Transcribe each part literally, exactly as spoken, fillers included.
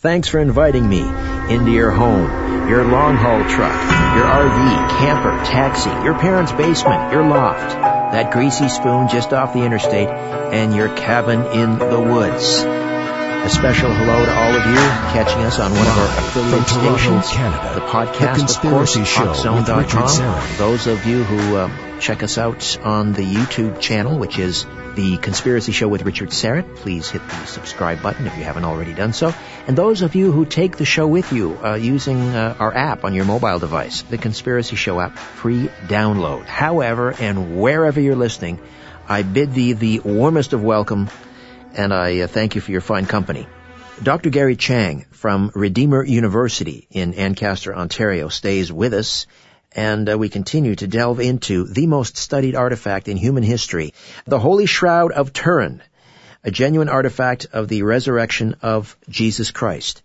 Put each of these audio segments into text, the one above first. Thanks for inviting me into your home, your long-haul truck, your R V, camper, taxi, your parents' basement, your loft, that greasy spoon just off the interstate, and your cabin in the woods. A special hello to all of you catching us on one of our affiliate stations, Canada, the podcast, the Conspiracy Show, custance dot org. Those of you who uh, check us out on the YouTube channel, which is The Conspiracy Show with Richard Serrett, please hit the subscribe button if you haven't already done so. And those of you who take the show with you uh, using uh, our app on your mobile device, the Conspiracy Show app, free download. However and wherever you're listening, I bid thee the warmest of welcome, and I uh, thank you for your fine company. Doctor Gary Chang from Redeemer University in Ancaster, Ontario, stays with us, and uh, we continue to delve into the most studied artifact in human history, the Holy Shroud of Turin, a genuine artifact of the resurrection of Jesus Christ.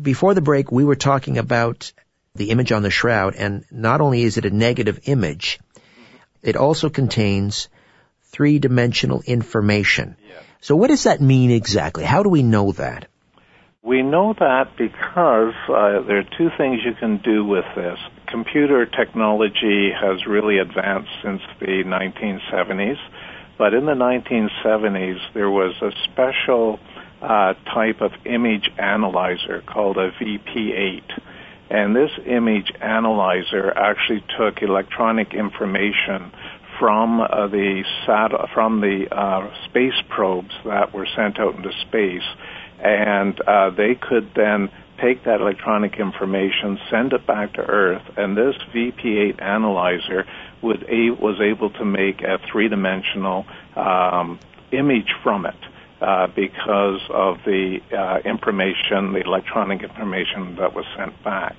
Before the break, we were talking about the image on the shroud, and not only is it a negative image, it also contains three-dimensional information. Yeah. So what does that mean exactly? How do we know that? We know that because uh, there are two things you can do with this. Computer technology has really advanced since the nineteen seventies, but in the nineteen seventies there was a special uh, type of image analyzer called a V P eight. And this image analyzer actually took electronic information from uh, the sat- from the uh, space probes that were sent out into space, and uh, they could then take that electronic information, send it back to Earth, and this V P eight analyzer would a- was able to make a three-dimensional um, image from it uh, because of the uh, information, the electronic information that was sent back.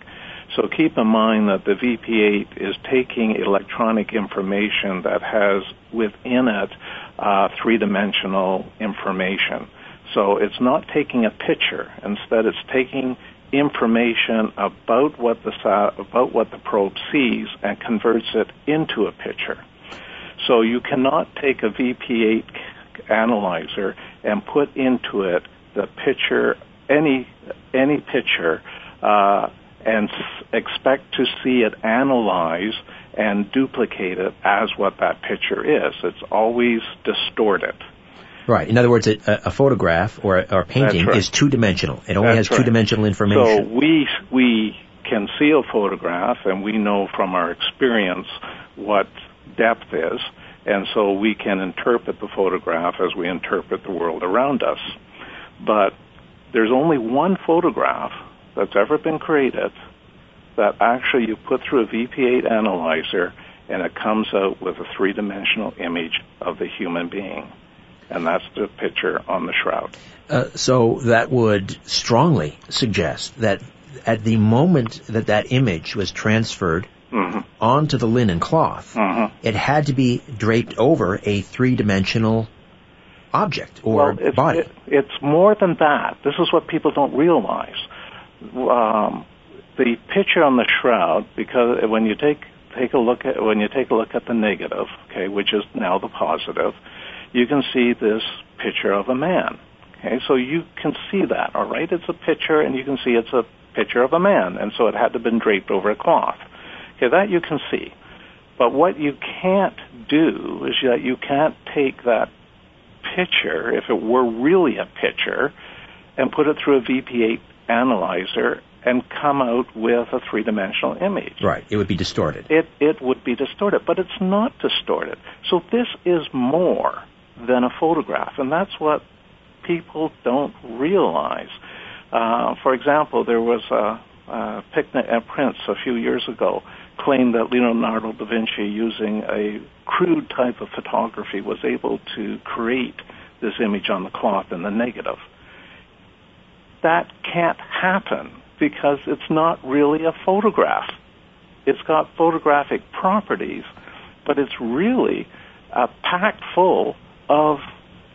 So keep in mind that the V P eight is taking electronic information that has within it uh, three-dimensional information. So it's not taking a picture. Instead, it's taking information about what the about what the probe sees and converts it into a picture. So you cannot take a V P eight analyzer and put into it the picture, any any picture, uh, and expect to see it analyzed and duplicate it as what that picture is. It's always distorted. Right. In other words, a, a photograph or a, or a painting right. is two-dimensional. It only That's has right. two-dimensional information. So we we can see a photograph, and we know from our experience what depth is, and so we can interpret the photograph as we interpret the world around us. But there's only one photograph that's ever been created that actually you put through a V P eight analyzer and it comes out with a three-dimensional image of the human being. And that's the picture on the shroud. Uh, so that would strongly suggest that at the moment that that image was transferred mm-hmm. onto the linen cloth, mm-hmm. it had to be draped over a three-dimensional object or well, it's, body. It, it's more than that. This is what people don't realize. Um, the picture on the shroud, because when you take take a look at when you take a look at the negative, okay, which is now the positive, you can see this picture of a man. Okay, so you can see that, all right? It's a picture, and you can see it's a picture of a man, and so it had to have been draped over a cloth. Okay, that you can see. But what you can't do is that you can't take that picture, if it were really a picture, and put it through a V P eight analyzer and come out with a three-dimensional image. Right. It would be distorted. It it would be distorted, but it's not distorted. So this is more than a photograph, and that's what people don't realize. Uh, for example, there was a, a picnic at Prince a few years ago claimed that Leonardo da Vinci, using a crude type of photography, was able to create this image on the cloth in the negative. That can't happen because it's not really a photograph. It's got photographic properties, but it's really uh, packed full of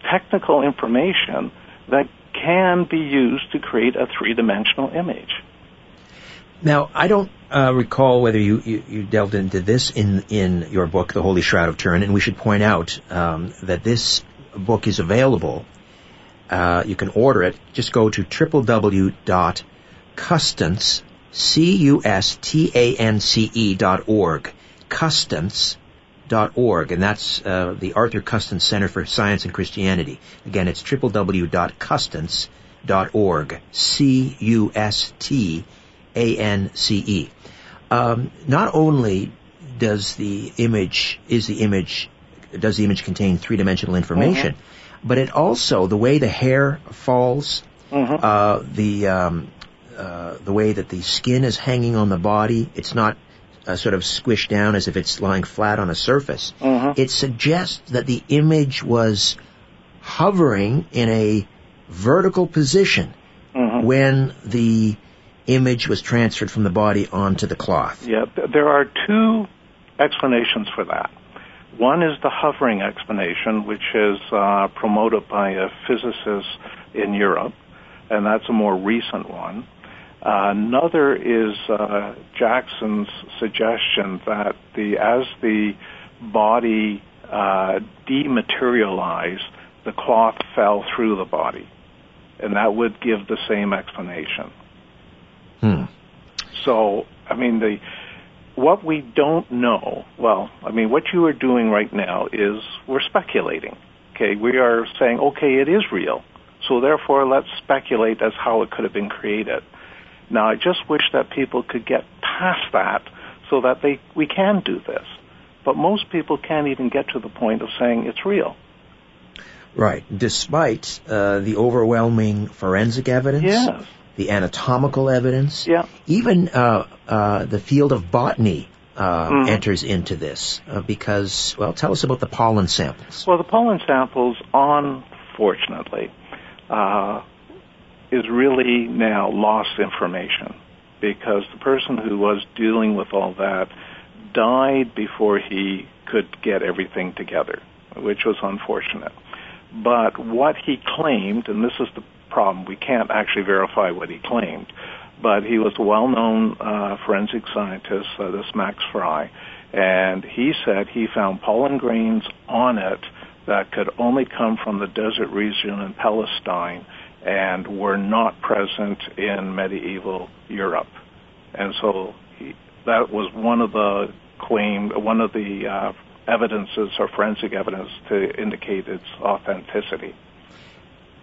technical information that can be used to create a three-dimensional image. Now, I don't uh, recall whether you, you, you delved into this in, in your book, The Holy Shroud of Turin, and we should point out um, that this book is available Uh, you can order it. Just go to www dot custance dot org. C U S T A N C E dot org, custance dot org, and that's uh, the Arthur Custance Center for Science and Christianity. Again, it's www dot custance dot org, C U S T A N C E. Um, not only does the image, is the image, does the image contain three-dimensional information, mm-hmm. but it also, the way the hair falls, mm-hmm. uh, the... Um, Uh, the way that the skin is hanging on the body, it's not uh, sort of squished down as if it's lying flat on a surface. Uh-huh. It suggests that the image was hovering in a vertical position uh-huh. when the image was transferred from the body onto the cloth. Yeah, there are two explanations for that. One is the hovering explanation, which is uh, promoted by a physicist in Europe, and that's a more recent one. Uh, another is uh, Jackson's suggestion that the as the body uh, dematerialized, the cloth fell through the body, and that would give the same explanation. Hmm. So, I mean, the what we don't know. Well, I mean, what you are doing right now is we're speculating. Okay, we are saying, okay, it is real, so therefore let's speculate as how it could have been created. Now, I just wish that people could get past that so that they we can do this. But most people can't even get to the point of saying it's real. Right, despite uh, the overwhelming forensic evidence, yes. the anatomical evidence, yeah. even uh, uh, the field of botany uh, mm. enters into this uh, because, well, tell us about the pollen samples. Well, the pollen samples, unfortunately, uh is really now lost information because the person who was dealing with all that died before he could get everything together, which was unfortunate. But what he claimed, and this is the problem, we can't actually verify what he claimed, but he was a well-known uh, forensic scientist, uh, this Max Fry, and he said he found pollen grains on it that could only come from the desert region in Palestine and were not present in medieval Europe. And so he, that was one of the claim, one of the uh, evidences or forensic evidence to indicate its authenticity.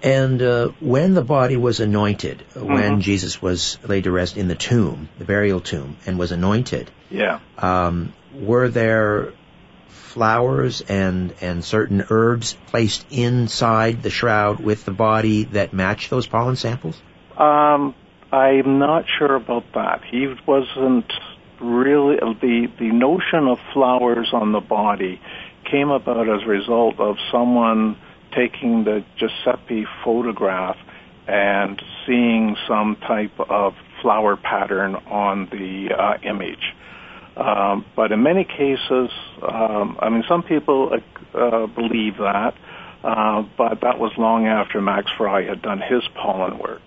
And uh, when the body was anointed, mm-hmm. when Jesus was laid to rest in the tomb, the burial tomb, and was anointed, yeah, um, were there flowers and, and certain herbs placed inside the shroud with the body that match those pollen samples? Um, I'm not sure about that. He wasn't really... The, the notion of flowers on the body came about as a result of someone taking the Giuseppe photograph and seeing some type of flower pattern on the uh, image. Um, but in many cases, um, I mean, some people uh, uh, believe that, uh, but that was long after Max Fry had done his pollen work.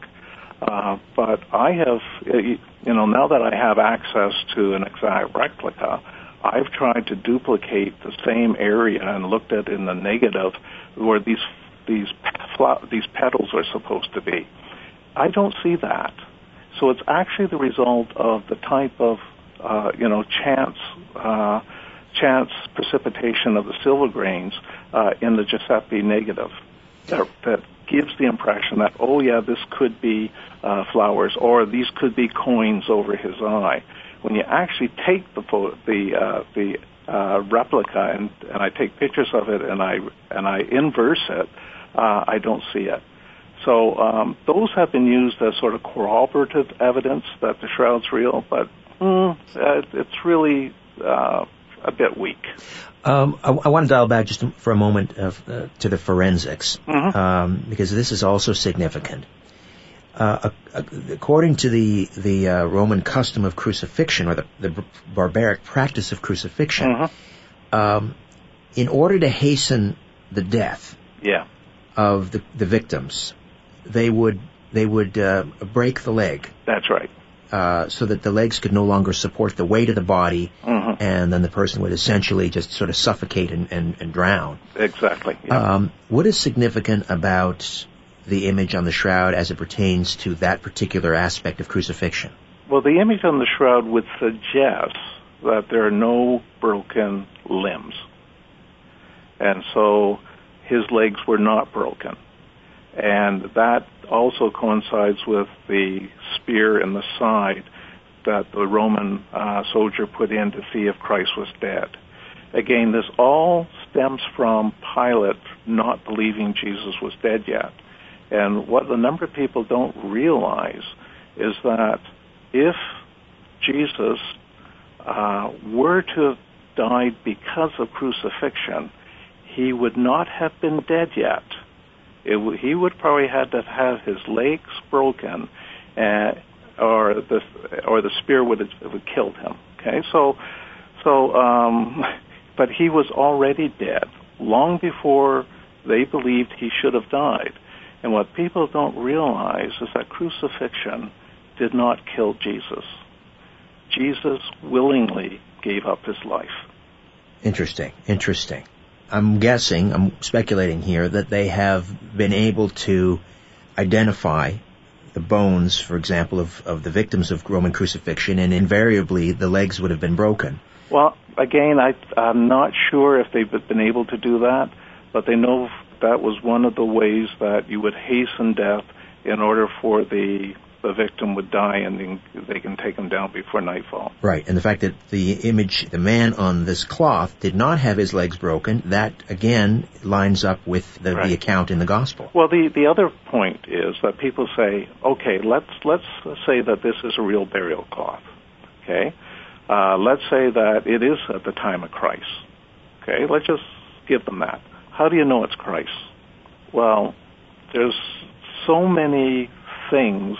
Uh, but I have, you know, now that I have access to an exact replica, I've tried to duplicate the same area and looked at in the negative where these these these petals are supposed to be. I don't see that, so it's actually the result of the type of Uh, you know, chance, uh, chance precipitation of the silver grains uh, in the Giuseppe negative that, that gives the impression that, oh, yeah, this could be uh, flowers or these could be coins over his eye. When you actually take the photo, the uh, the uh, replica and, and I take pictures of it and I and I inverse it, uh, I don't see it. So um, those have been used as sort of corroborative evidence that the shroud's real, but Mm, it's really uh, a bit weak. Um, I, I want to dial back just for a moment uh, uh, to the forensics, mm-hmm. um, because this is also significant. Uh, according to the the uh, Roman custom of crucifixion, or the, the barbaric practice of crucifixion, mm-hmm. um, in order to hasten the death yeah. of the, the victims, they would they would uh, break the leg. That's right. Uh, so that the legs could no longer support the weight of the body, mm-hmm. and then the person would essentially just sort of suffocate and, and, and drown. Exactly. Yeah. Um, what is significant about the image on the shroud as it pertains to that particular aspect of crucifixion? Well, the image on the shroud would suggest that there are no broken limbs. And so his legs were not broken. And that also coincides with the spear in the side that the Roman uh, soldier put in to see if Christ was dead. Again, this all stems from Pilate not believing Jesus was dead yet. And what the number of people don't realize is that if Jesus uh, were to have died because of crucifixion, he would not have been dead yet. It w- he would probably had to have his legs broken, uh, or the or the spear would have, would have killed him. Okay, so so um, but he was already dead long before they believed he should have died. And what people don't realize is that crucifixion did not kill Jesus. Jesus willingly gave up his life. Interesting, interesting. I'm guessing, I'm speculating here, that they have been able to identify the bones, for example, of, of the victims of Roman crucifixion, and invariably the legs would have been broken. Well, again, I, I'm not sure if they've been able to do that, but they know that was one of the ways that you would hasten death in order for the the victim would die and they can take him down before nightfall. Right, and the fact that the image, the man on this cloth, did not have his legs broken, that, again, lines up with the, right. the account in the Gospel. Well, the, the other point is that people say, okay, let's let's say that this is a real burial cloth, okay? Uh, let's say that it is at the time of Christ, okay? Let's just give them that. How do you know it's Christ? Well, there's so many things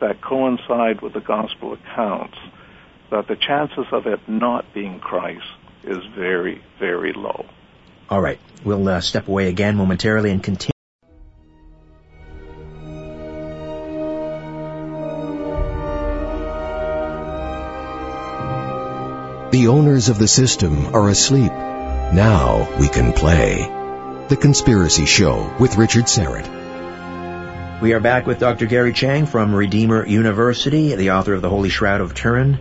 that coincide with the Gospel accounts, that the chances of it not being Christ is very, very low. All right. We'll uh, step away again momentarily and continue. The owners of the system are asleep. Now we can play. The Conspiracy Show with Richard Serrett. We are back with Doctor Gary Chang from Redeemer University, the author of The Holy Shroud of Turin.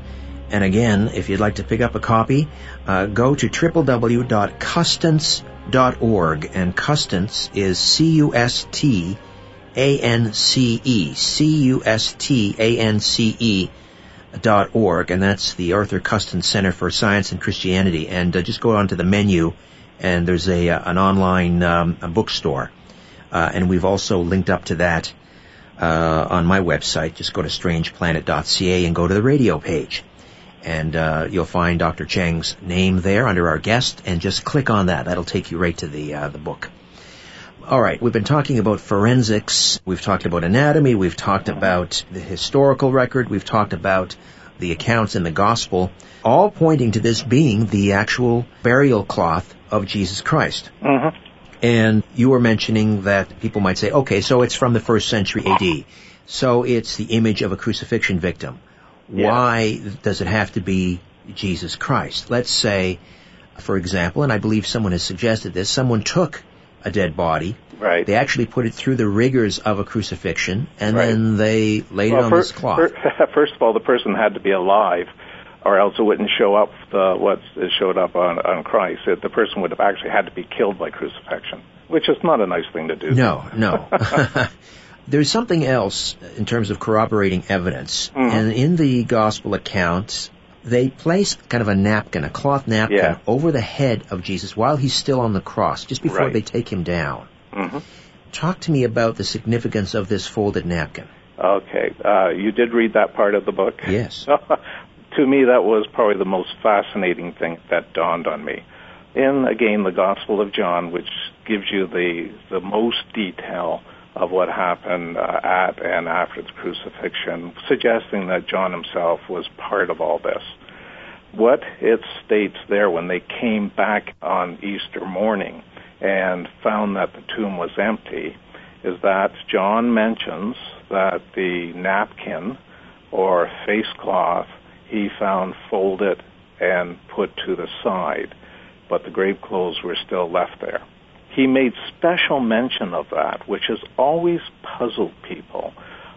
And again, if you'd like to pick up a copy, uh, go to w w w dot custance dot org. And Custance is C U S T A N C E, C U S T A N C E dot org. And that's the Arthur Custance Center for Science and Christianity. And uh, just go onto the menu, and there's a uh, an online um, a bookstore. Uh, and we've also linked up to that uh, on my website. Just go to strange planet dot c a and go to the radio page. And uh, you'll find Doctor Chang's name there under our guest, and just click on that. That'll take you right to the uh, the book. All right, we've been talking about forensics. We've talked about anatomy. We've talked about the historical record. We've talked about the accounts in the Gospel, all pointing to this being the actual burial cloth of Jesus Christ. Mm-hmm. And you were mentioning that people might say, okay, so it's from the first century A D. So it's the image of a crucifixion victim. Yeah. Why does it have to be Jesus Christ? Let's say, for example, and I believe someone has suggested this, someone took a dead body. Right. They actually put it through the rigors of a crucifixion, and right. then they laid well, it on first, this cloth. First of all, the person had to be alive, or else it wouldn't show up the, what showed up on, on Christ. It, the person would have actually had to be killed by crucifixion, which is not a nice thing to do. No, no. There's something else in terms of corroborating evidence. Mm. And in the Gospel accounts, they place kind of a napkin, a cloth napkin, yeah. over the head of Jesus while he's still on the cross, just before right. they take him down. Mm-hmm. Talk to me about the significance of this folded napkin. Okay. Uh, you did read that part of the book? Yes. To me, that was probably the most fascinating thing that dawned on me. In, again, the Gospel of John, which gives you the the most detail of what happened uh, at and after the crucifixion, suggesting that John himself was part of all this. What it states there, when they came back on Easter morning and found that the tomb was empty, is that John mentions that the napkin or face cloth he found folded and put to the side, but the grave clothes were still left there. he made special mention of that, which has always puzzled people.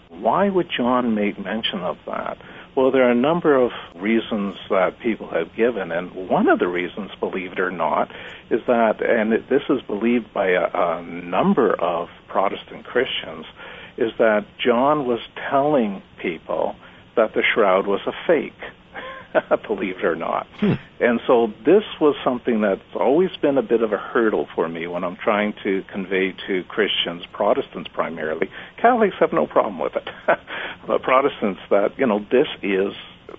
Why would John make mention of that? Well, there are a number of reasons that people have given, and one of the reasons, believe it or not, is that, and this is believed by a, a number of Protestant Christians, is that John was telling people that the shroud was a fake, believe it or not. Hmm. And so this was something that's always been a bit of a hurdle for me when I'm trying to convey to Christians, Protestants primarily. Catholics have no problem with it. But Protestants, that, you know, this is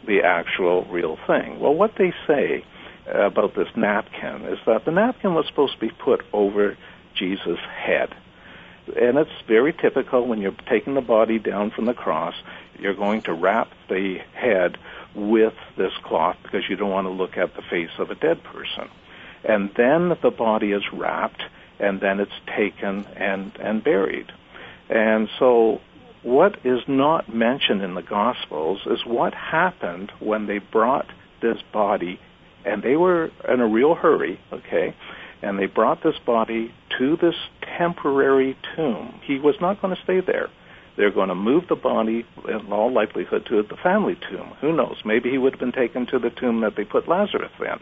the actual real thing. Well, what they say about this napkin is that the napkin was supposed to be put over Jesus' head. And it's very typical when you're taking the body down from the cross, you're going to wrap the head with this cloth because you don't want to look at the face of a dead person. And then the body is wrapped, and then it's taken and, and buried. And so what is not mentioned in the Gospels is what happened when they brought this body, and they were in a real hurry, okay, and they brought this body to this temporary tomb. He was not going to stay there. They're going to move the body, in all likelihood, to the family tomb. Who knows? Maybe he would have been taken to the tomb that they put Lazarus in.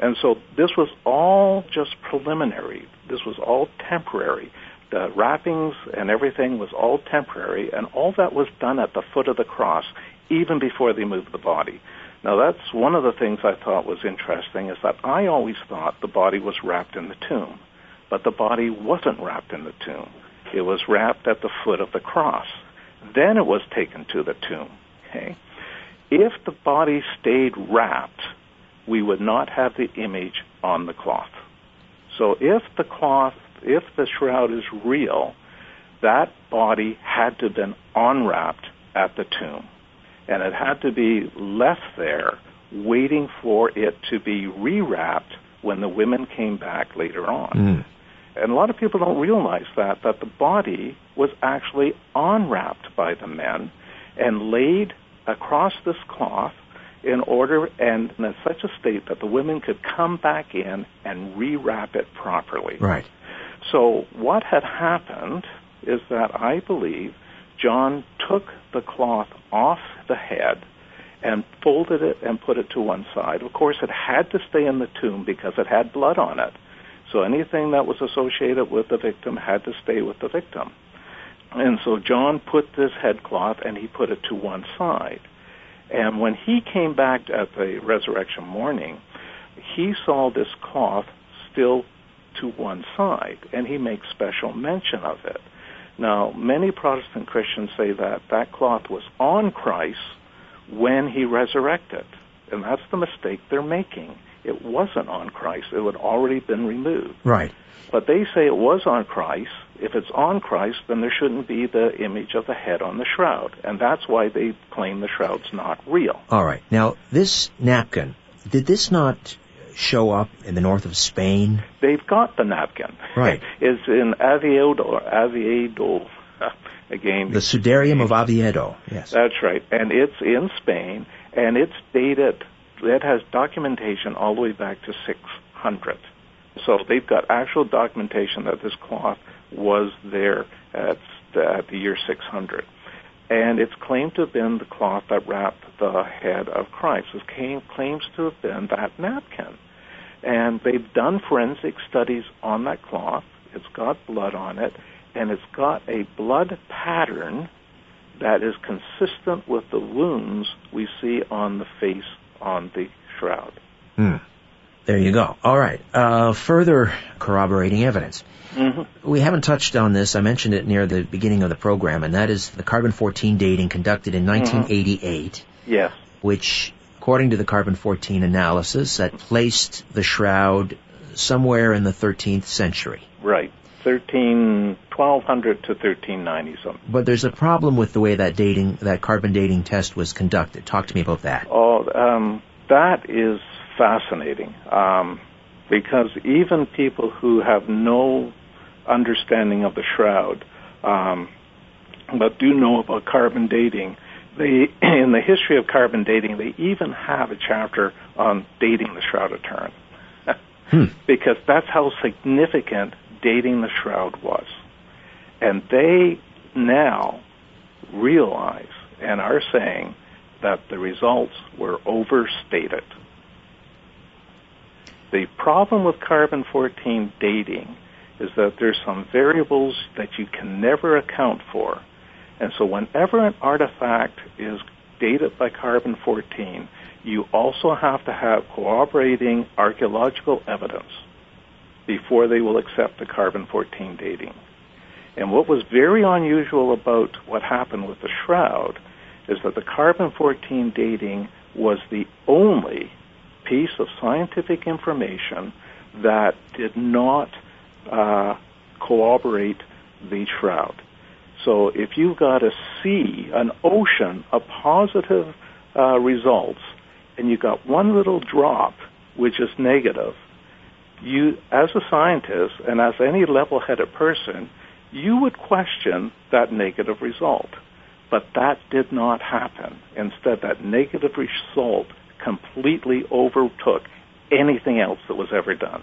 And so this was all just preliminary. This was all temporary. The wrappings and everything was all temporary, and all that was done at the foot of the cross, even before they moved the body. Now, that's one of the things I thought was interesting, is that I always thought the body was wrapped in the tomb, but the body wasn't wrapped in the tomb. It was wrapped at the foot of the cross. Then it was taken to the tomb. Okay? If the body stayed wrapped, we would not have the image on the cloth. So if the cloth, if the shroud is real, that body had to have been unwrapped at the tomb. And it had to be left there waiting for it to be rewrapped when the women came back later on. Mm. And a lot of people don't realize that, that the body was actually unwrapped by the men and laid across this cloth in order and in such a state that the women could come back in and rewrap it properly. Right. So what had happened is that I believe John took the cloth off the head and folded it and put it to one side. Of course, it had to stay in the tomb because it had blood on it. So anything that was associated with the victim had to stay with the victim. And so John put this headcloth and he put it to one side. And when he came back at the resurrection morning, he saw this cloth still to one side, and he makes special mention of it. Now, many Protestant Christians say that that cloth was on Christ when he resurrected, and that's the mistake they're making. It wasn't on Christ. It had already been removed. Right. But they say it was on Christ. If it's on Christ, then there shouldn't be the image of the head on the shroud, and that's why they claim the shroud's not real. All right. Now, this napkin, did this not show up in the north of Spain? They've got the napkin. Right. It's in Oviedo, Oviedo, again. The Sudarium of Oviedo, yes. That's right. And it's in Spain, and it's dated, it has documentation all the way back to six hundred. So they've got actual documentation that this cloth was there at the, at the year six hundred. And it's claimed to have been the cloth that wrapped the head of Christ. It came, claims to have been that napkin. And they've done forensic studies on that cloth. It's got blood on it, and it's got a blood pattern that is consistent with the wounds we see on the face on the shroud. Hmm. There you go. All right. Uh, further corroborating evidence. Mm-hmm. We haven't touched on this. I mentioned it near the beginning of the program, and that is the carbon fourteen dating conducted in nineteen eighty-eight, mm-hmm. yes. which, according to the carbon fourteen analysis, that placed the shroud somewhere in the thirteenth century. Right, thirteen, twelve hundred to thirteen ninety something. But there's a problem with the way that dating, that carbon dating test was conducted. Talk to me about that. Oh, um, that is fascinating, um, because even people who have no understanding of the shroud, um, but do know about carbon dating. They, in the history of carbon dating, they even have a chapter on dating the Shroud of Turin, hmm. because that's how significant dating the shroud was. And they now realize and are saying that the results were overstated. The problem with carbon fourteen dating is that there's some variables that you can never account for. And so whenever an artifact is dated by carbon fourteen, you also have to have corroborating archaeological evidence before they will accept the carbon fourteen dating. And what was very unusual about what happened with the shroud is that the carbon fourteen dating was the only piece of scientific information that did not uh, corroborate the shroud. So if you've got a sea, an ocean of positive uh, results, and you've got one little drop which is negative, you, as a scientist and as any level-headed person, you would question that negative result. But that did not happen. Instead, that negative result completely overtook anything else that was ever done.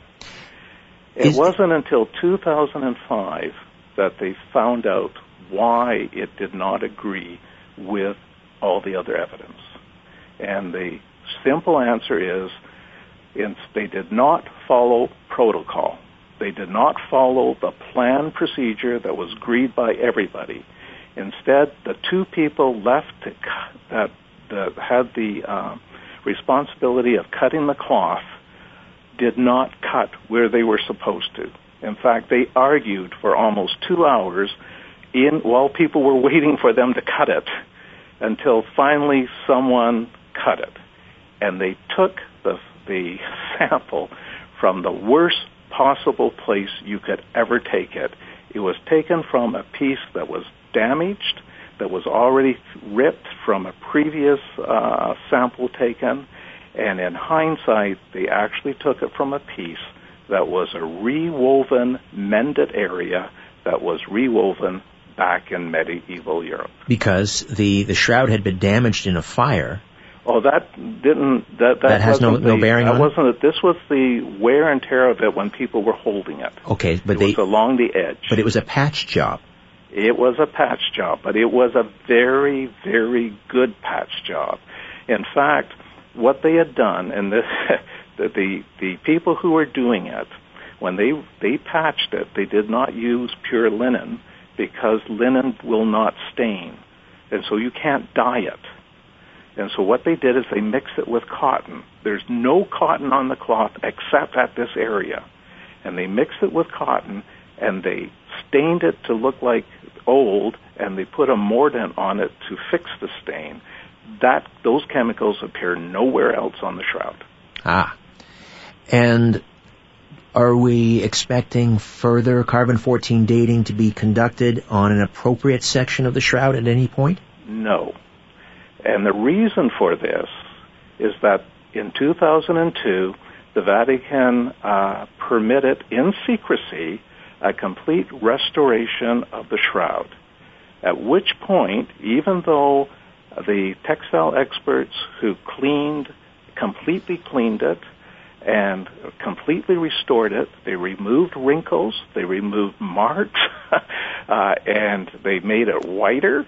It wasn't until two thousand five that they found out why it did not agree with all the other evidence. And the simple answer is they did not follow protocol. They did not follow the planned procedure that was agreed by everybody. Instead, the two people left that, that had the uh, responsibility of cutting the cloth did not cut where they were supposed to. In fact, they argued for almost two hours in, while people were waiting for them to cut it, until finally someone cut it. And they took the, the sample from the worst possible place you could ever take it. It was taken from a piece that was damaged, that was already ripped from a previous uh, sample taken, and in hindsight, they actually took it from a piece that was a rewoven, mended area that was rewoven back in medieval Europe. Because the, the shroud had been damaged in a fire. Oh, that didn't... That, that, that has no, no bearing on it? That wasn't it. This was the wear and tear of it when people were holding it. Okay, but it they... It was along the edge. But it was a patch job. It was a patch job, but it was a very, very good patch job. In fact, what they had done, and the, the, the, the people who were doing it, when they, they patched it, they did not use pure linen because linen will not stain. And so you can't dye it. And so what they did is they mixed it with cotton. There's no cotton on the cloth except at this area. And they mixed it with cotton, and they stained it to look like old, and they put a mordant on it to fix the stain. That those chemicals appear nowhere else on the shroud. Ah. And are we expecting further carbon fourteen dating to be conducted on an appropriate section of the shroud at any point? No. And the reason for this is that in two thousand two, the Vatican uh, permitted in secrecy a complete restoration of the shroud, at which point, even though the textile experts who cleaned, completely cleaned it and completely restored it, they removed wrinkles, they removed marks, uh, and they made it whiter.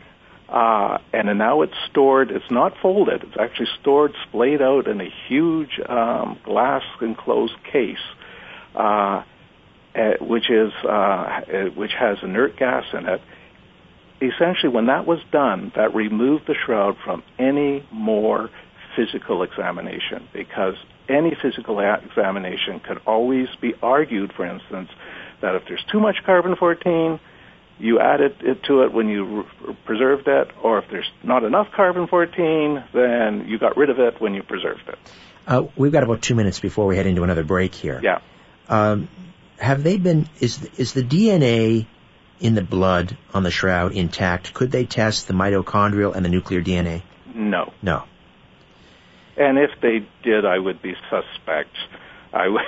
Uh, and now it's stored, it's not folded, it's actually stored, splayed out in a huge um, glass-enclosed case, uh, which is uh, which has inert gas in it. Essentially, when that was done, that removed the shroud from any more physical examination, because any physical examination could always be argued, for instance, that if there's too much carbon fourteen, you added it to it when you preserved it, or if there's not enough carbon fourteen, then you got rid of it when you preserved it. Uh, we've got about two minutes before we head into another break here. Yeah. Um, have they been, is, is the D N A in the blood on the shroud intact? Could they test the mitochondrial and the nuclear D N A? No. No. And if they did, I would be suspect. I would,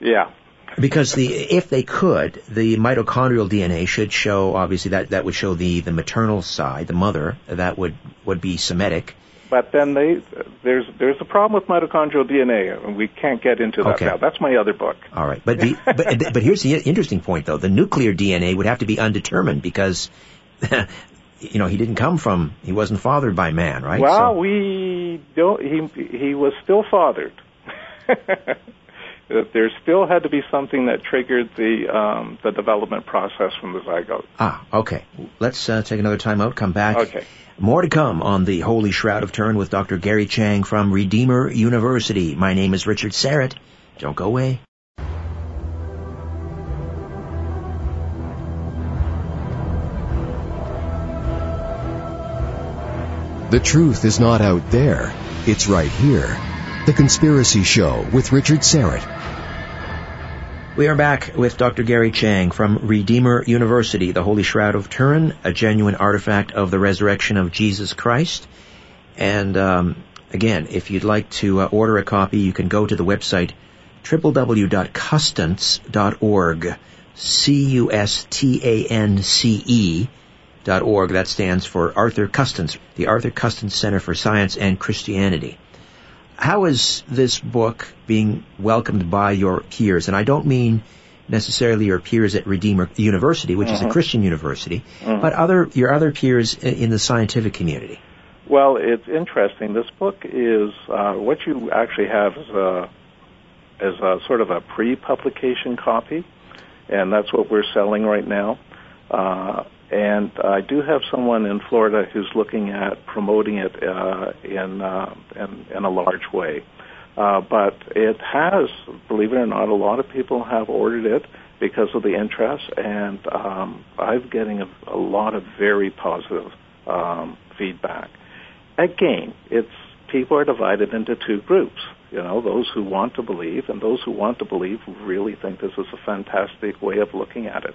yeah. Because the if they could, the mitochondrial D N A should show, obviously, that, that would show the, the maternal side, the mother, that would, would be Semitic. But then they, there's there's a problem with mitochondrial D N A, and we can't get into that okay. now. That's my other book. All right, but the, but but here's the interesting point, though. The nuclear D N A would have to be undetermined because, you know, he didn't come from, he wasn't fathered by man, right? Well, so. we don't. He he was still fathered. There still had to be something that triggered the um, the development process from the zygote. Ah, okay. Let's uh, take another time out, come back. Okay. More to come on the Holy Shroud of Turin with Doctor Gary Chang from Redeemer University. My name is Richard Serrett. Don't go away. The truth is not out there. It's right here. The Conspiracy Show with Richard Serrett. We are back with Doctor Gary Chang from Redeemer University, the Holy Shroud of Turin, a genuine artifact of the resurrection of Jesus Christ. And um, again, if you'd like to uh, order a copy, you can go to the website w w w dot custance dot org, C U S T A N C E dot org. That stands for Arthur Custance, the Arthur Custance Center for Science and Christianity. How is this book being welcomed by your peers? And I don't mean necessarily your peers at Redeemer University, which mm-hmm. is a Christian university, mm-hmm. but other your other peers in the scientific community. Well, it's interesting. This book is uh, what you actually have is a, is a sort of a pre-publication copy, and that's what we're selling right now. Uh, and I do have someone in Florida who's looking at promoting it uh, in, uh, in in a large way. Uh, but it has, believe it or not, a lot of people have ordered it because of the interest, and um, I'm getting a, a lot of very positive um, feedback. Again, it's people are divided into two groups. You know, those who want to believe, and those who want to believe really think this is a fantastic way of looking at it.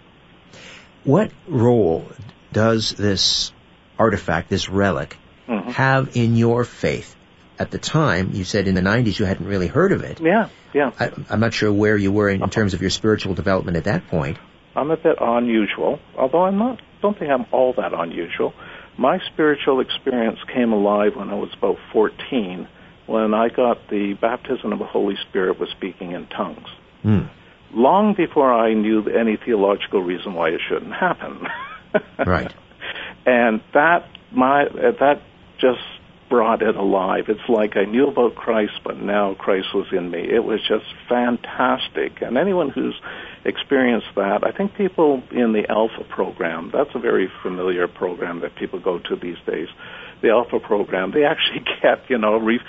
What role does this artifact, this relic, mm-hmm. have in your faith? At the time, you said in the nineties you hadn't really heard of it. Yeah, yeah. I, I'm not sure where you were in, in terms of your spiritual development at that point. I'm a bit unusual, although I'm not, don't think I'm all that unusual. My spiritual experience came alive when I was about fourteen, when I got the baptism of the Holy Spirit with speaking in tongues. Mm. Long before I knew any theological reason why it shouldn't happen. Right. And that my that just brought it alive. It's like I knew about Christ, but now Christ was in me. It was just fantastic. And anyone who's experienced that, I think people in the Alpha program, that's a very familiar program that people go to these days, the Alpha program, they actually get, you know, re-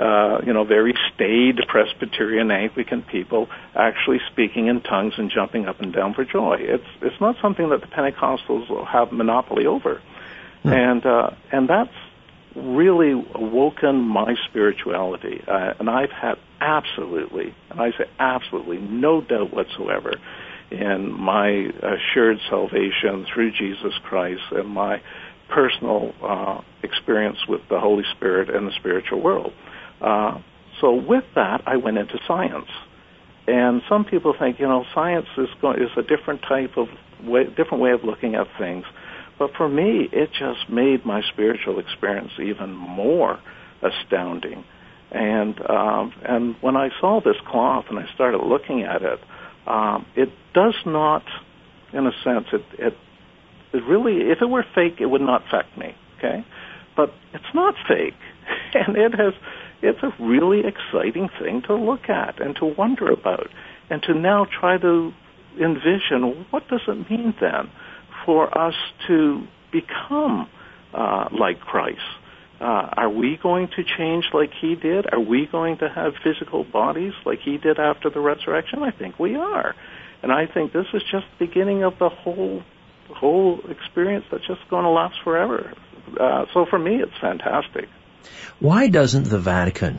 Uh, you know, very staid Presbyterian Anglican people actually speaking in tongues and jumping up and down for joy. It's it's not something that the Pentecostals will have monopoly over. Hmm. And uh, and that's really awoken my spirituality. Uh, and I've had absolutely, and I say absolutely, no doubt whatsoever in my assured salvation through Jesus Christ and my personal uh, experience with the Holy Spirit and the spiritual world. Uh, so with that, I went into science. And some people think, you know, science is going, is a different type of way, different way of looking at things. But for me, it just made my spiritual experience even more astounding. And um, and when I saw this cloth and I started looking at it, um, it does not, in a sense, it, it it really, if it were fake, it would not affect me. Okay, but it's not fake, and it has. It's a really exciting thing to look at and to wonder about and to now try to envision what does it mean then for us to become uh, like Christ? Uh, are we going to change like he did? Are we going to have physical bodies like he did after the resurrection? I think we are. And I think this is just the beginning of the whole whole experience that's just going to last forever. Uh, so for me, it's fantastic. Why doesn't the Vatican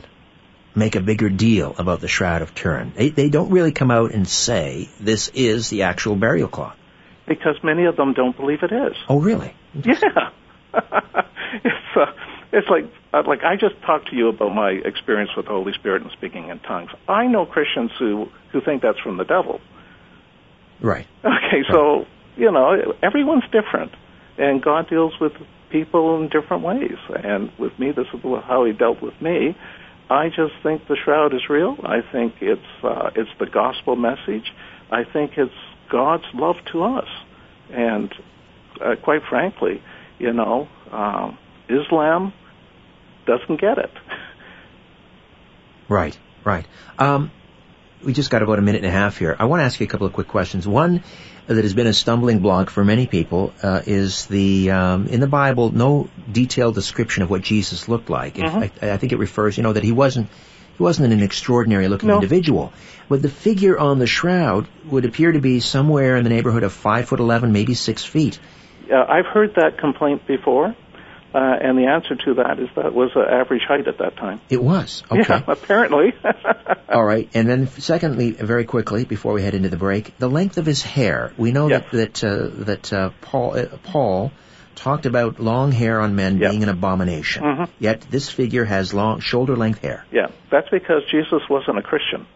make a bigger deal about the Shroud of Turin? They, they don't really come out and say this is the actual burial cloth. Because many of them don't believe it is. Oh, really? Yeah. it's uh, it's like, like I just talked to you about my experience with the Holy Spirit and speaking in tongues. I know Christians who, who think that's from the devil. Right. Okay, right. So, you know, everyone's different, and God deals with people in different ways. And with me, this is how he dealt with me. I just think the shroud is real. I think it's uh, it's the gospel message. I think it's God's love to us. And uh, quite frankly, you know, um, Islam doesn't get it. Right, right. Um, we just got about a minute and a half here. I want to ask you a couple of quick questions. One that has been a stumbling block for many people uh, is the, um, in the Bible, no detailed description of what Jesus looked like. Mm-hmm. In fact, I think it refers, you know, that he wasn't he wasn't an extraordinary looking no. individual. But the figure on the shroud would appear to be somewhere in the neighborhood of five foot eleven, maybe six feet. Uh, I've heard that complaint before. Uh, and the answer to that is that was an average height at that time. It was. Okay. Yeah, apparently. All right. And then secondly, very quickly, before we head into the break, the length of his hair. We know yes. that that, uh, that uh, Paul, uh, Paul talked about long hair on men yep. being an abomination. Mm-hmm. Yet this figure has long shoulder-length hair. Yeah. That's because Jesus wasn't a Christian.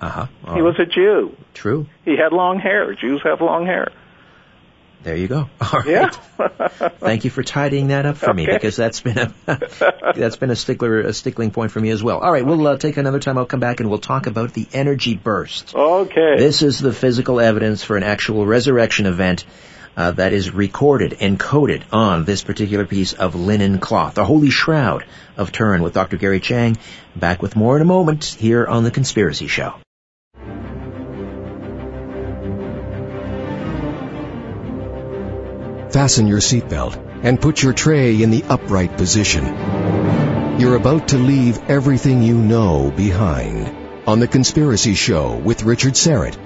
Uh-huh. All he right. was a Jew. True. He had long hair. Jews have long hair. There you go. All right. Yeah. Thank you for tidying that up for okay. me, because that's been a that's been a stickler a stickling point for me as well. All right, we'll uh, take another time. I'll come back and we'll talk about the energy burst. Okay. This is the physical evidence for an actual resurrection event uh, that is recorded and coded on this particular piece of linen cloth, the Holy Shroud of Turin, with Doctor Gary Chang. Back with more in a moment here on The Conspiracy Show. Fasten your seatbelt and put your tray in the upright position. You're about to leave everything you know behind on The Conspiracy Show with Richard Serrett.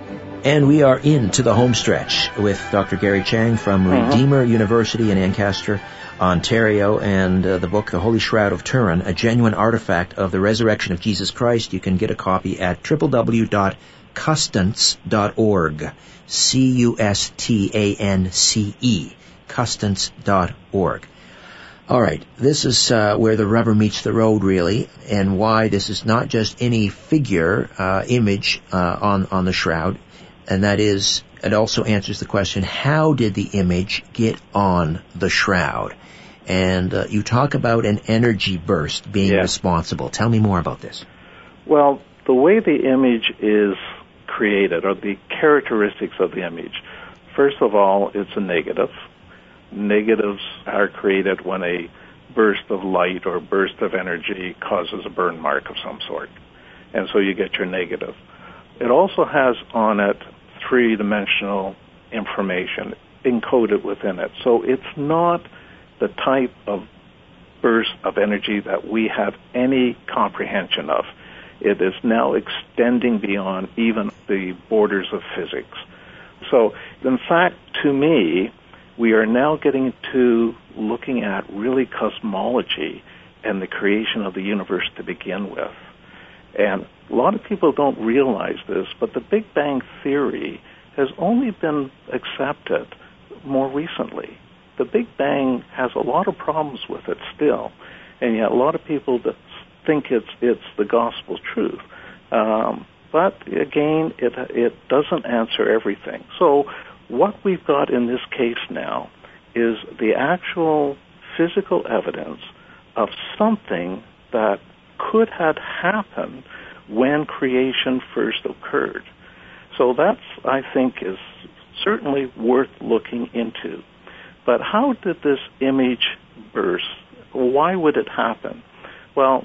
And we are into the home stretch with Doctor Gary Chang from Redeemer University in Ancaster, Ontario, and uh, the book The Holy Shroud of Turin, a genuine artifact of the resurrection of Jesus Christ. You can get a copy at w w w dot custance dot org, C U S T A N C E. custance dot org. All right, this is uh, where the rubber meets the road, really, and why this is not just any figure, uh, image uh, on, on the shroud, and that is, it also answers the question, how did the image get on the shroud? And uh, you talk about an energy burst being yeah. responsible. Tell me more about this. Well, the way the image is created, or the characteristics of the image, first of all, it's a negative. Negatives are created when a burst of light or burst of energy causes a burn mark of some sort. And so you get your negative. It also has on it three-dimensional information encoded within it. So it's not the type of burst of energy that we have any comprehension of. It is now extending beyond even the borders of physics. So, in fact, to me, we are now getting to looking at really cosmology and the creation of the universe to begin with. And a lot of people don't realize this, but the Big Bang Theory has only been accepted more recently. The Big Bang has a lot of problems with it still, and yet a lot of people think it's it's the gospel truth. Um, but, again, it it doesn't answer everything. So what we've got in this case now is the actual physical evidence of something that could have happened when creation first occurred. So that's, I think, is certainly worth looking into. But how did this image burst? Why would it happen? Well,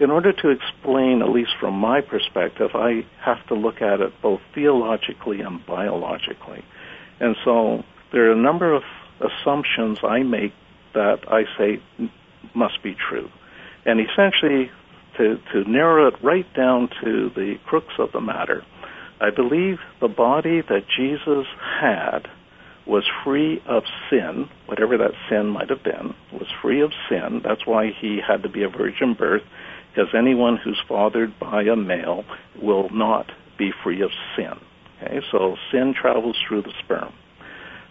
in order to explain, at least from my perspective, I have to look at it both theologically and biologically. And so there are a number of assumptions I make that I say must be true. And essentially, to, to narrow it right down to the crux of the matter, I believe the body that Jesus had was free of sin, whatever that sin might have been, was free of sin. That's why he had to be a virgin birth, because anyone who's fathered by a male will not be free of sin. Okay, so sin travels through the sperm.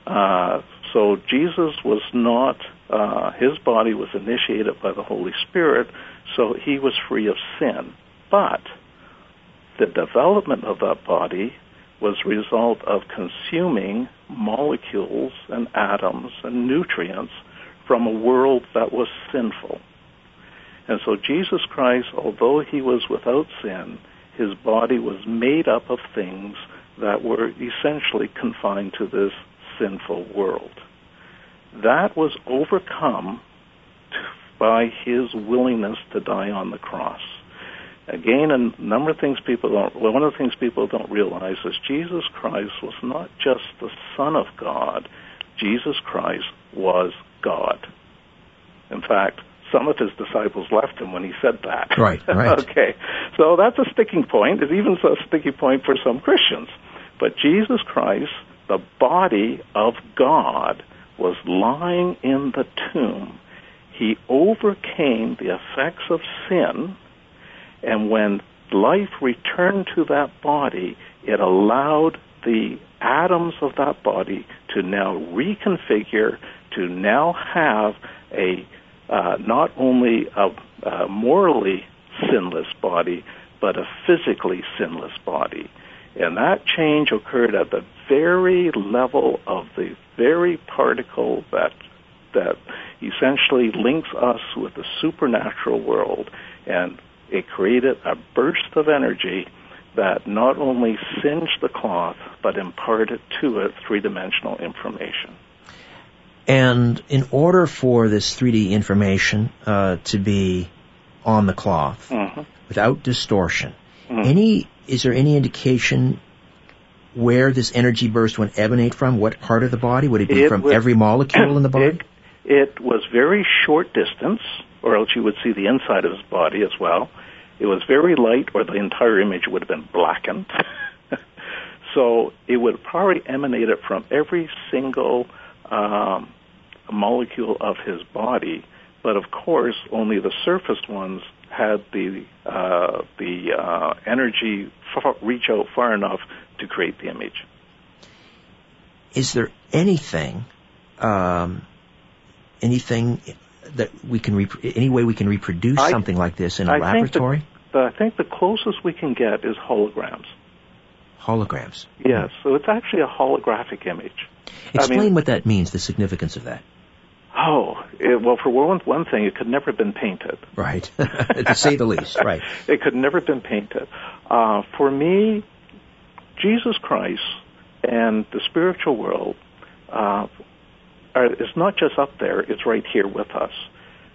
Uh, so Jesus was not, uh, his body was initiated by the Holy Spirit, so he was free of sin. But the development of that body was a result of consuming molecules and atoms and nutrients from a world that was sinful. And so Jesus Christ, although he was without sin, his body was made up of things that were essentially confined to this sinful world. That was overcome by his willingness to die on the cross. Again, a number of things people don't, well, one of the things people don't realize is Jesus Christ was not just the Son of God. Jesus Christ was God. In fact, some of his disciples left him when he said that. Right, right. Okay. So that's a sticking point. It's even a sticky point for some Christians. But Jesus Christ, the body of God, was lying in the tomb. He overcame the effects of sin, and when life returned to that body, it allowed the atoms of that body to now reconfigure, to now have a uh, not only a, a morally sinless body, but a physically sinless body. And that change occurred at the very level of the very particle that that essentially links us with the supernatural world, and it created a burst of energy that not only singed the cloth, but imparted to it three-dimensional information. And in order for this three D information uh, to be on the cloth, mm-hmm. without distortion, mm-hmm. any is there any indication where this energy burst would emanate from? What part of the body? Would it be it from was, every molecule in the body? It, it was very short distance, or else you would see the inside of his body as well. It was very light, or the entire image would have been blackened. So it would probably emanate it from every single um, molecule of his body, but of course only the surface ones had the uh, the uh, energy far, reach out far enough to create the image. Is there anything, um, anything that we can rep- any way we can reproduce I, something like this in a I laboratory? Think the, the, I think the closest we can get is holograms. Holograms. Yes, so it's actually a holographic image. Explain I mean, what that means, the significance of that. Oh, it, well, for one, one thing, it could never have been painted. Right, to say the least, right. It could never have been painted. Uh, for me, Jesus Christ and the spiritual world uh, are, it's not just up there, it's right here with us.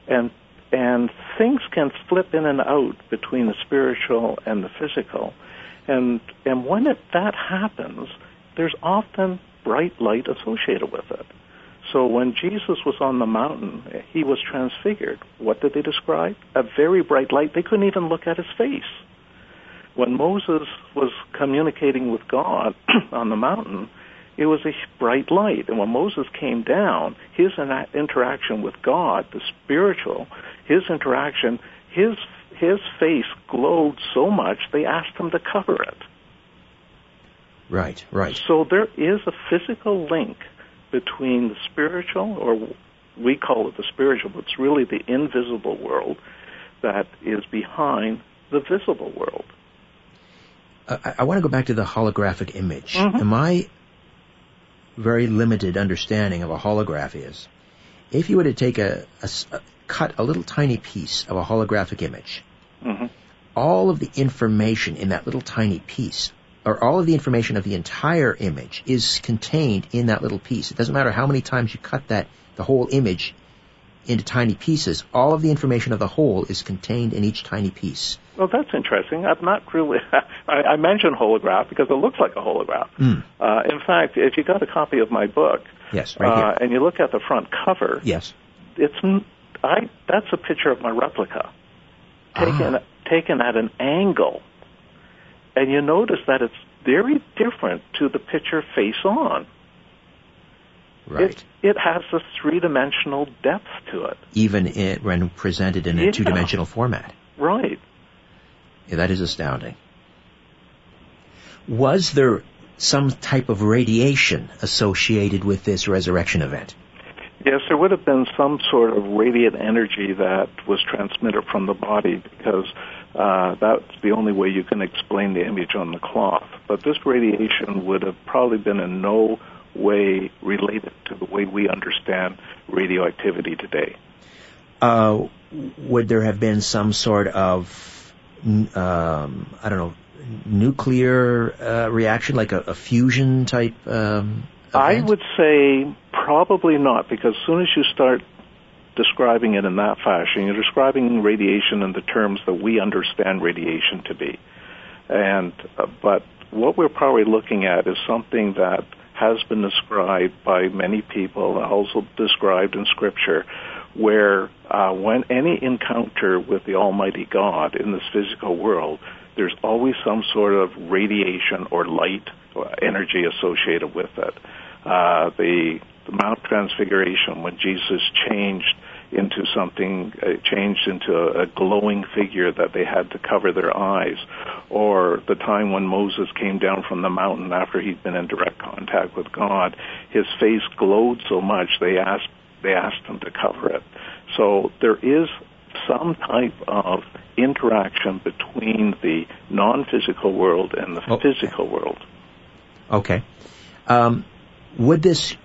And, and things can flip in and out between the spiritual and the physical. And, and when it, that happens, there's often bright light associated with it. So when Jesus was on the mountain, he was transfigured. What did they describe? A very bright light. They couldn't even look at his face. When Moses was communicating with God on the mountain, it was a bright light. And when Moses came down, his interaction with God, the spiritual, his interaction, his his face glowed so much they asked him to cover it. Right, right. So there is a physical link between the spiritual, or we call it the spiritual, but it's really the invisible world that is behind the visible world. I, I want to go back to the holographic image. Mm-hmm. And my very limited understanding of a holograph is, if you were to take a, a, a cut a little tiny piece of a holographic image, mm-hmm. all of the information in that little tiny piece, or all of the information of the entire image, is contained in that little piece. It doesn't matter how many times you cut that, the whole image, into tiny pieces. All of the information of the whole is contained in each tiny piece. Well, that's interesting. I've not really... I, I mentioned holograph because it looks like a holograph. Mm. Uh, in fact, if you got a copy of my book... Yes, right here. Uh, and you look at the front cover... Yes. It's... I. That's a picture of my replica. Taken, ah. taken at an angle... And you notice that it's very different to the picture face on. Right. It, it has a three-dimensional depth to it. Even it, when presented in a yeah. two-dimensional format. Right. Yeah, that is astounding. Was there some type of radiation associated with this resurrection event? Yes, there would have been some sort of radiant energy that was transmitted from the body, because... Uh, that's the only way you can explain the image on the cloth. But this radiation would have probably been in no way related to the way we understand radioactivity today. Uh, would there have been some sort of, um, I don't know, nuclear uh, reaction, like a, a fusion type um, event? I would say probably not, because as soon as you start describing it in that fashion, you're describing radiation in the terms that we understand radiation to be. And uh, but what we're probably looking at is something that has been described by many people, also described in Scripture, where uh, when any encounter with the Almighty God in this physical world, there's always some sort of radiation or light or energy associated with it. Uh, the, the Mount Transfiguration, when Jesus changed into something, uh, changed into a, a glowing figure that they had to cover their eyes, or the time when Moses came down from the mountain after he'd been in direct contact with God, his face glowed so much they asked they asked him to cover it. So there is some type of interaction between the non-physical world and the oh. physical world. Okay. Um, would this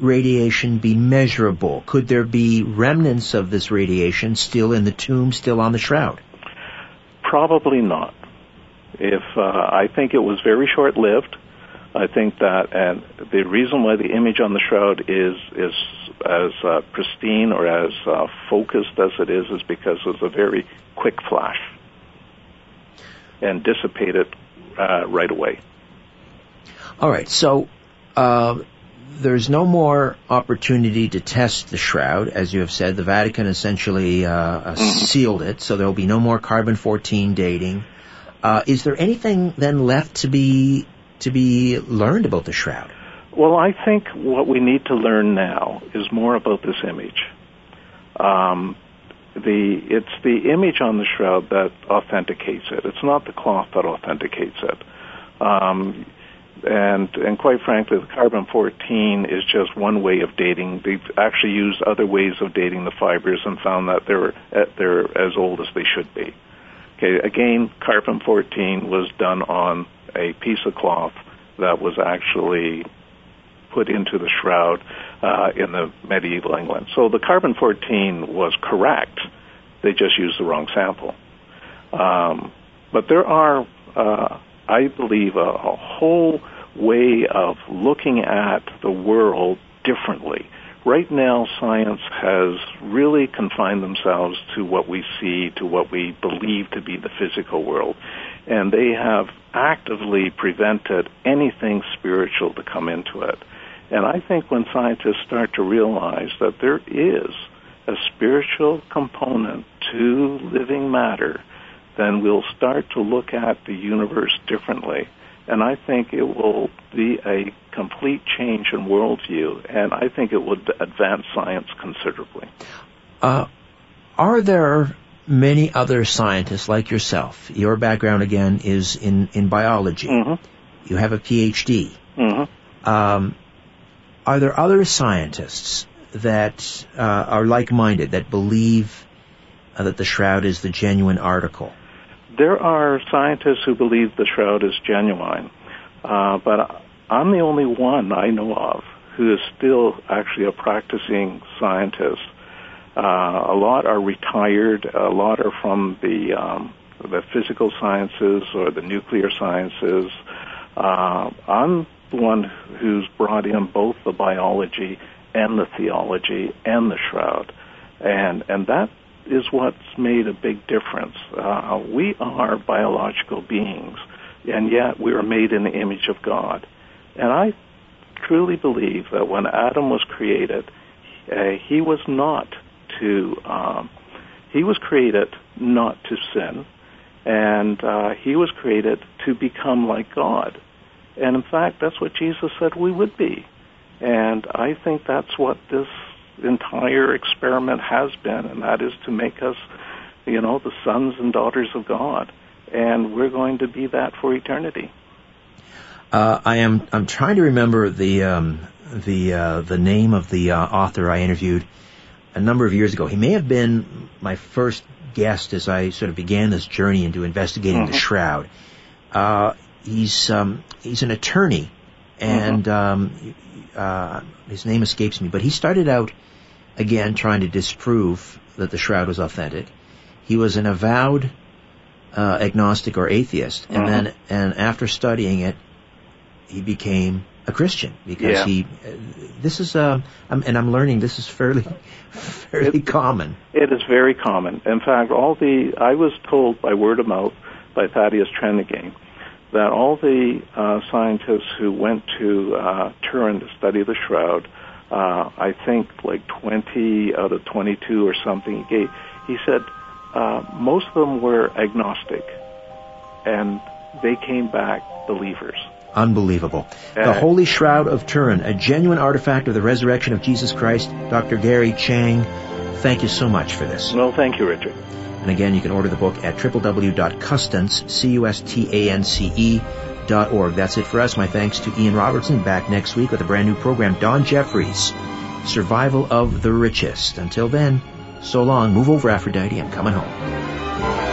radiation be measurable? Could there be remnants of this radiation still in the tomb, still on the shroud? Probably not. If uh, I think it was very short-lived. I think that, and the reason why the image on the shroud is is as uh, pristine or as uh, focused as it is, is because it was a very quick flash and dissipated uh, right away. All right, so uh, there's no more opportunity to test the shroud, as you have said. The Vatican essentially uh, sealed it, so there will be no more carbon fourteen dating. Uh, is there anything then left to be to be learned about the shroud? Well, I think what we need to learn now is more about this image. Um, the it's the image on the shroud that authenticates it. It's not the cloth that authenticates it. Um, and and quite frankly, the carbon fourteen is just one way of dating. They've actually used other ways of dating the fibers and found that they're they're as old as they should be. Okay, again, carbon fourteen was done on a piece of cloth that was actually put into the shroud uh, in the medieval England. So the carbon fourteen was correct. They just used the wrong sample. Um, but there are, uh, I believe, a, a whole way of looking at the world differently. Right now, science has really confined themselves to what we see, to what we believe to be the physical world. And they have actively prevented anything spiritual to come into it. And I think when scientists start to realize that there is a spiritual component to living matter, then we'll start to look at the universe differently. And I think it will be a complete change in worldview, and I think it would advance science considerably. Uh, are there many other scientists like yourself? Your background, again, is in, in biology. Mm-hmm. You have a P H D. Mm-hmm. Um, are there other scientists that uh, are like-minded, that believe uh, that the shroud is the genuine article? There are scientists who believe the shroud is genuine, uh, but I'm the only one I know of who is still actually a practicing scientist. Uh, a lot are retired, a lot are from the um, the physical sciences or the nuclear sciences. Uh, I'm the one who's brought in both the biology and the theology and the shroud, and and that is what's made a big difference. Uh, we are biological beings, and yet we are made in the image of God. And I truly believe that when Adam was created, uh, he was not to, um, he was created not to sin, and uh, he was created to become like God. And in fact, that's what Jesus said we would be. And I think that's what this entire experiment has been, and that is to make us, you know, the sons and daughters of God, and we're going to be that for eternity. Uh, I am I'm trying to remember the um, the uh, the name of the uh, author I interviewed a number of years ago. He may have been my first guest as I sort of began this journey into investigating mm-hmm. the shroud. Uh, he's um, he's an attorney, and mm-hmm. um, uh, his name escapes me, but he started out, again, trying to disprove that the shroud was authentic. He was an avowed uh, agnostic or atheist, and mm-hmm. then and after studying it, he became a Christian because yeah. he. Uh, this is uh, I'm, and I'm learning this is fairly, fairly it, common. It is very common. In fact, all the I was told by word of mouth by Thaddeus Trennegan that all the uh, scientists who went to uh, Turin to study the shroud. Uh, I think like twenty out of twenty-two or something he gave. He said uh, most of them were agnostic, and they came back believers. Unbelievable. Uh, the Holy Shroud of Turin, a genuine artifact of the resurrection of Jesus Christ. Doctor Gary Chang, thank you so much for this. Well, thank you, Richard. And again, you can order the book at w w w dot custance dot org. That's it for us. My thanks to Ian Robertson. Back next week with a brand new program, Don Jeffries, Survival of the Richest. Until then, so long. Move over, Aphrodite. I'm coming home.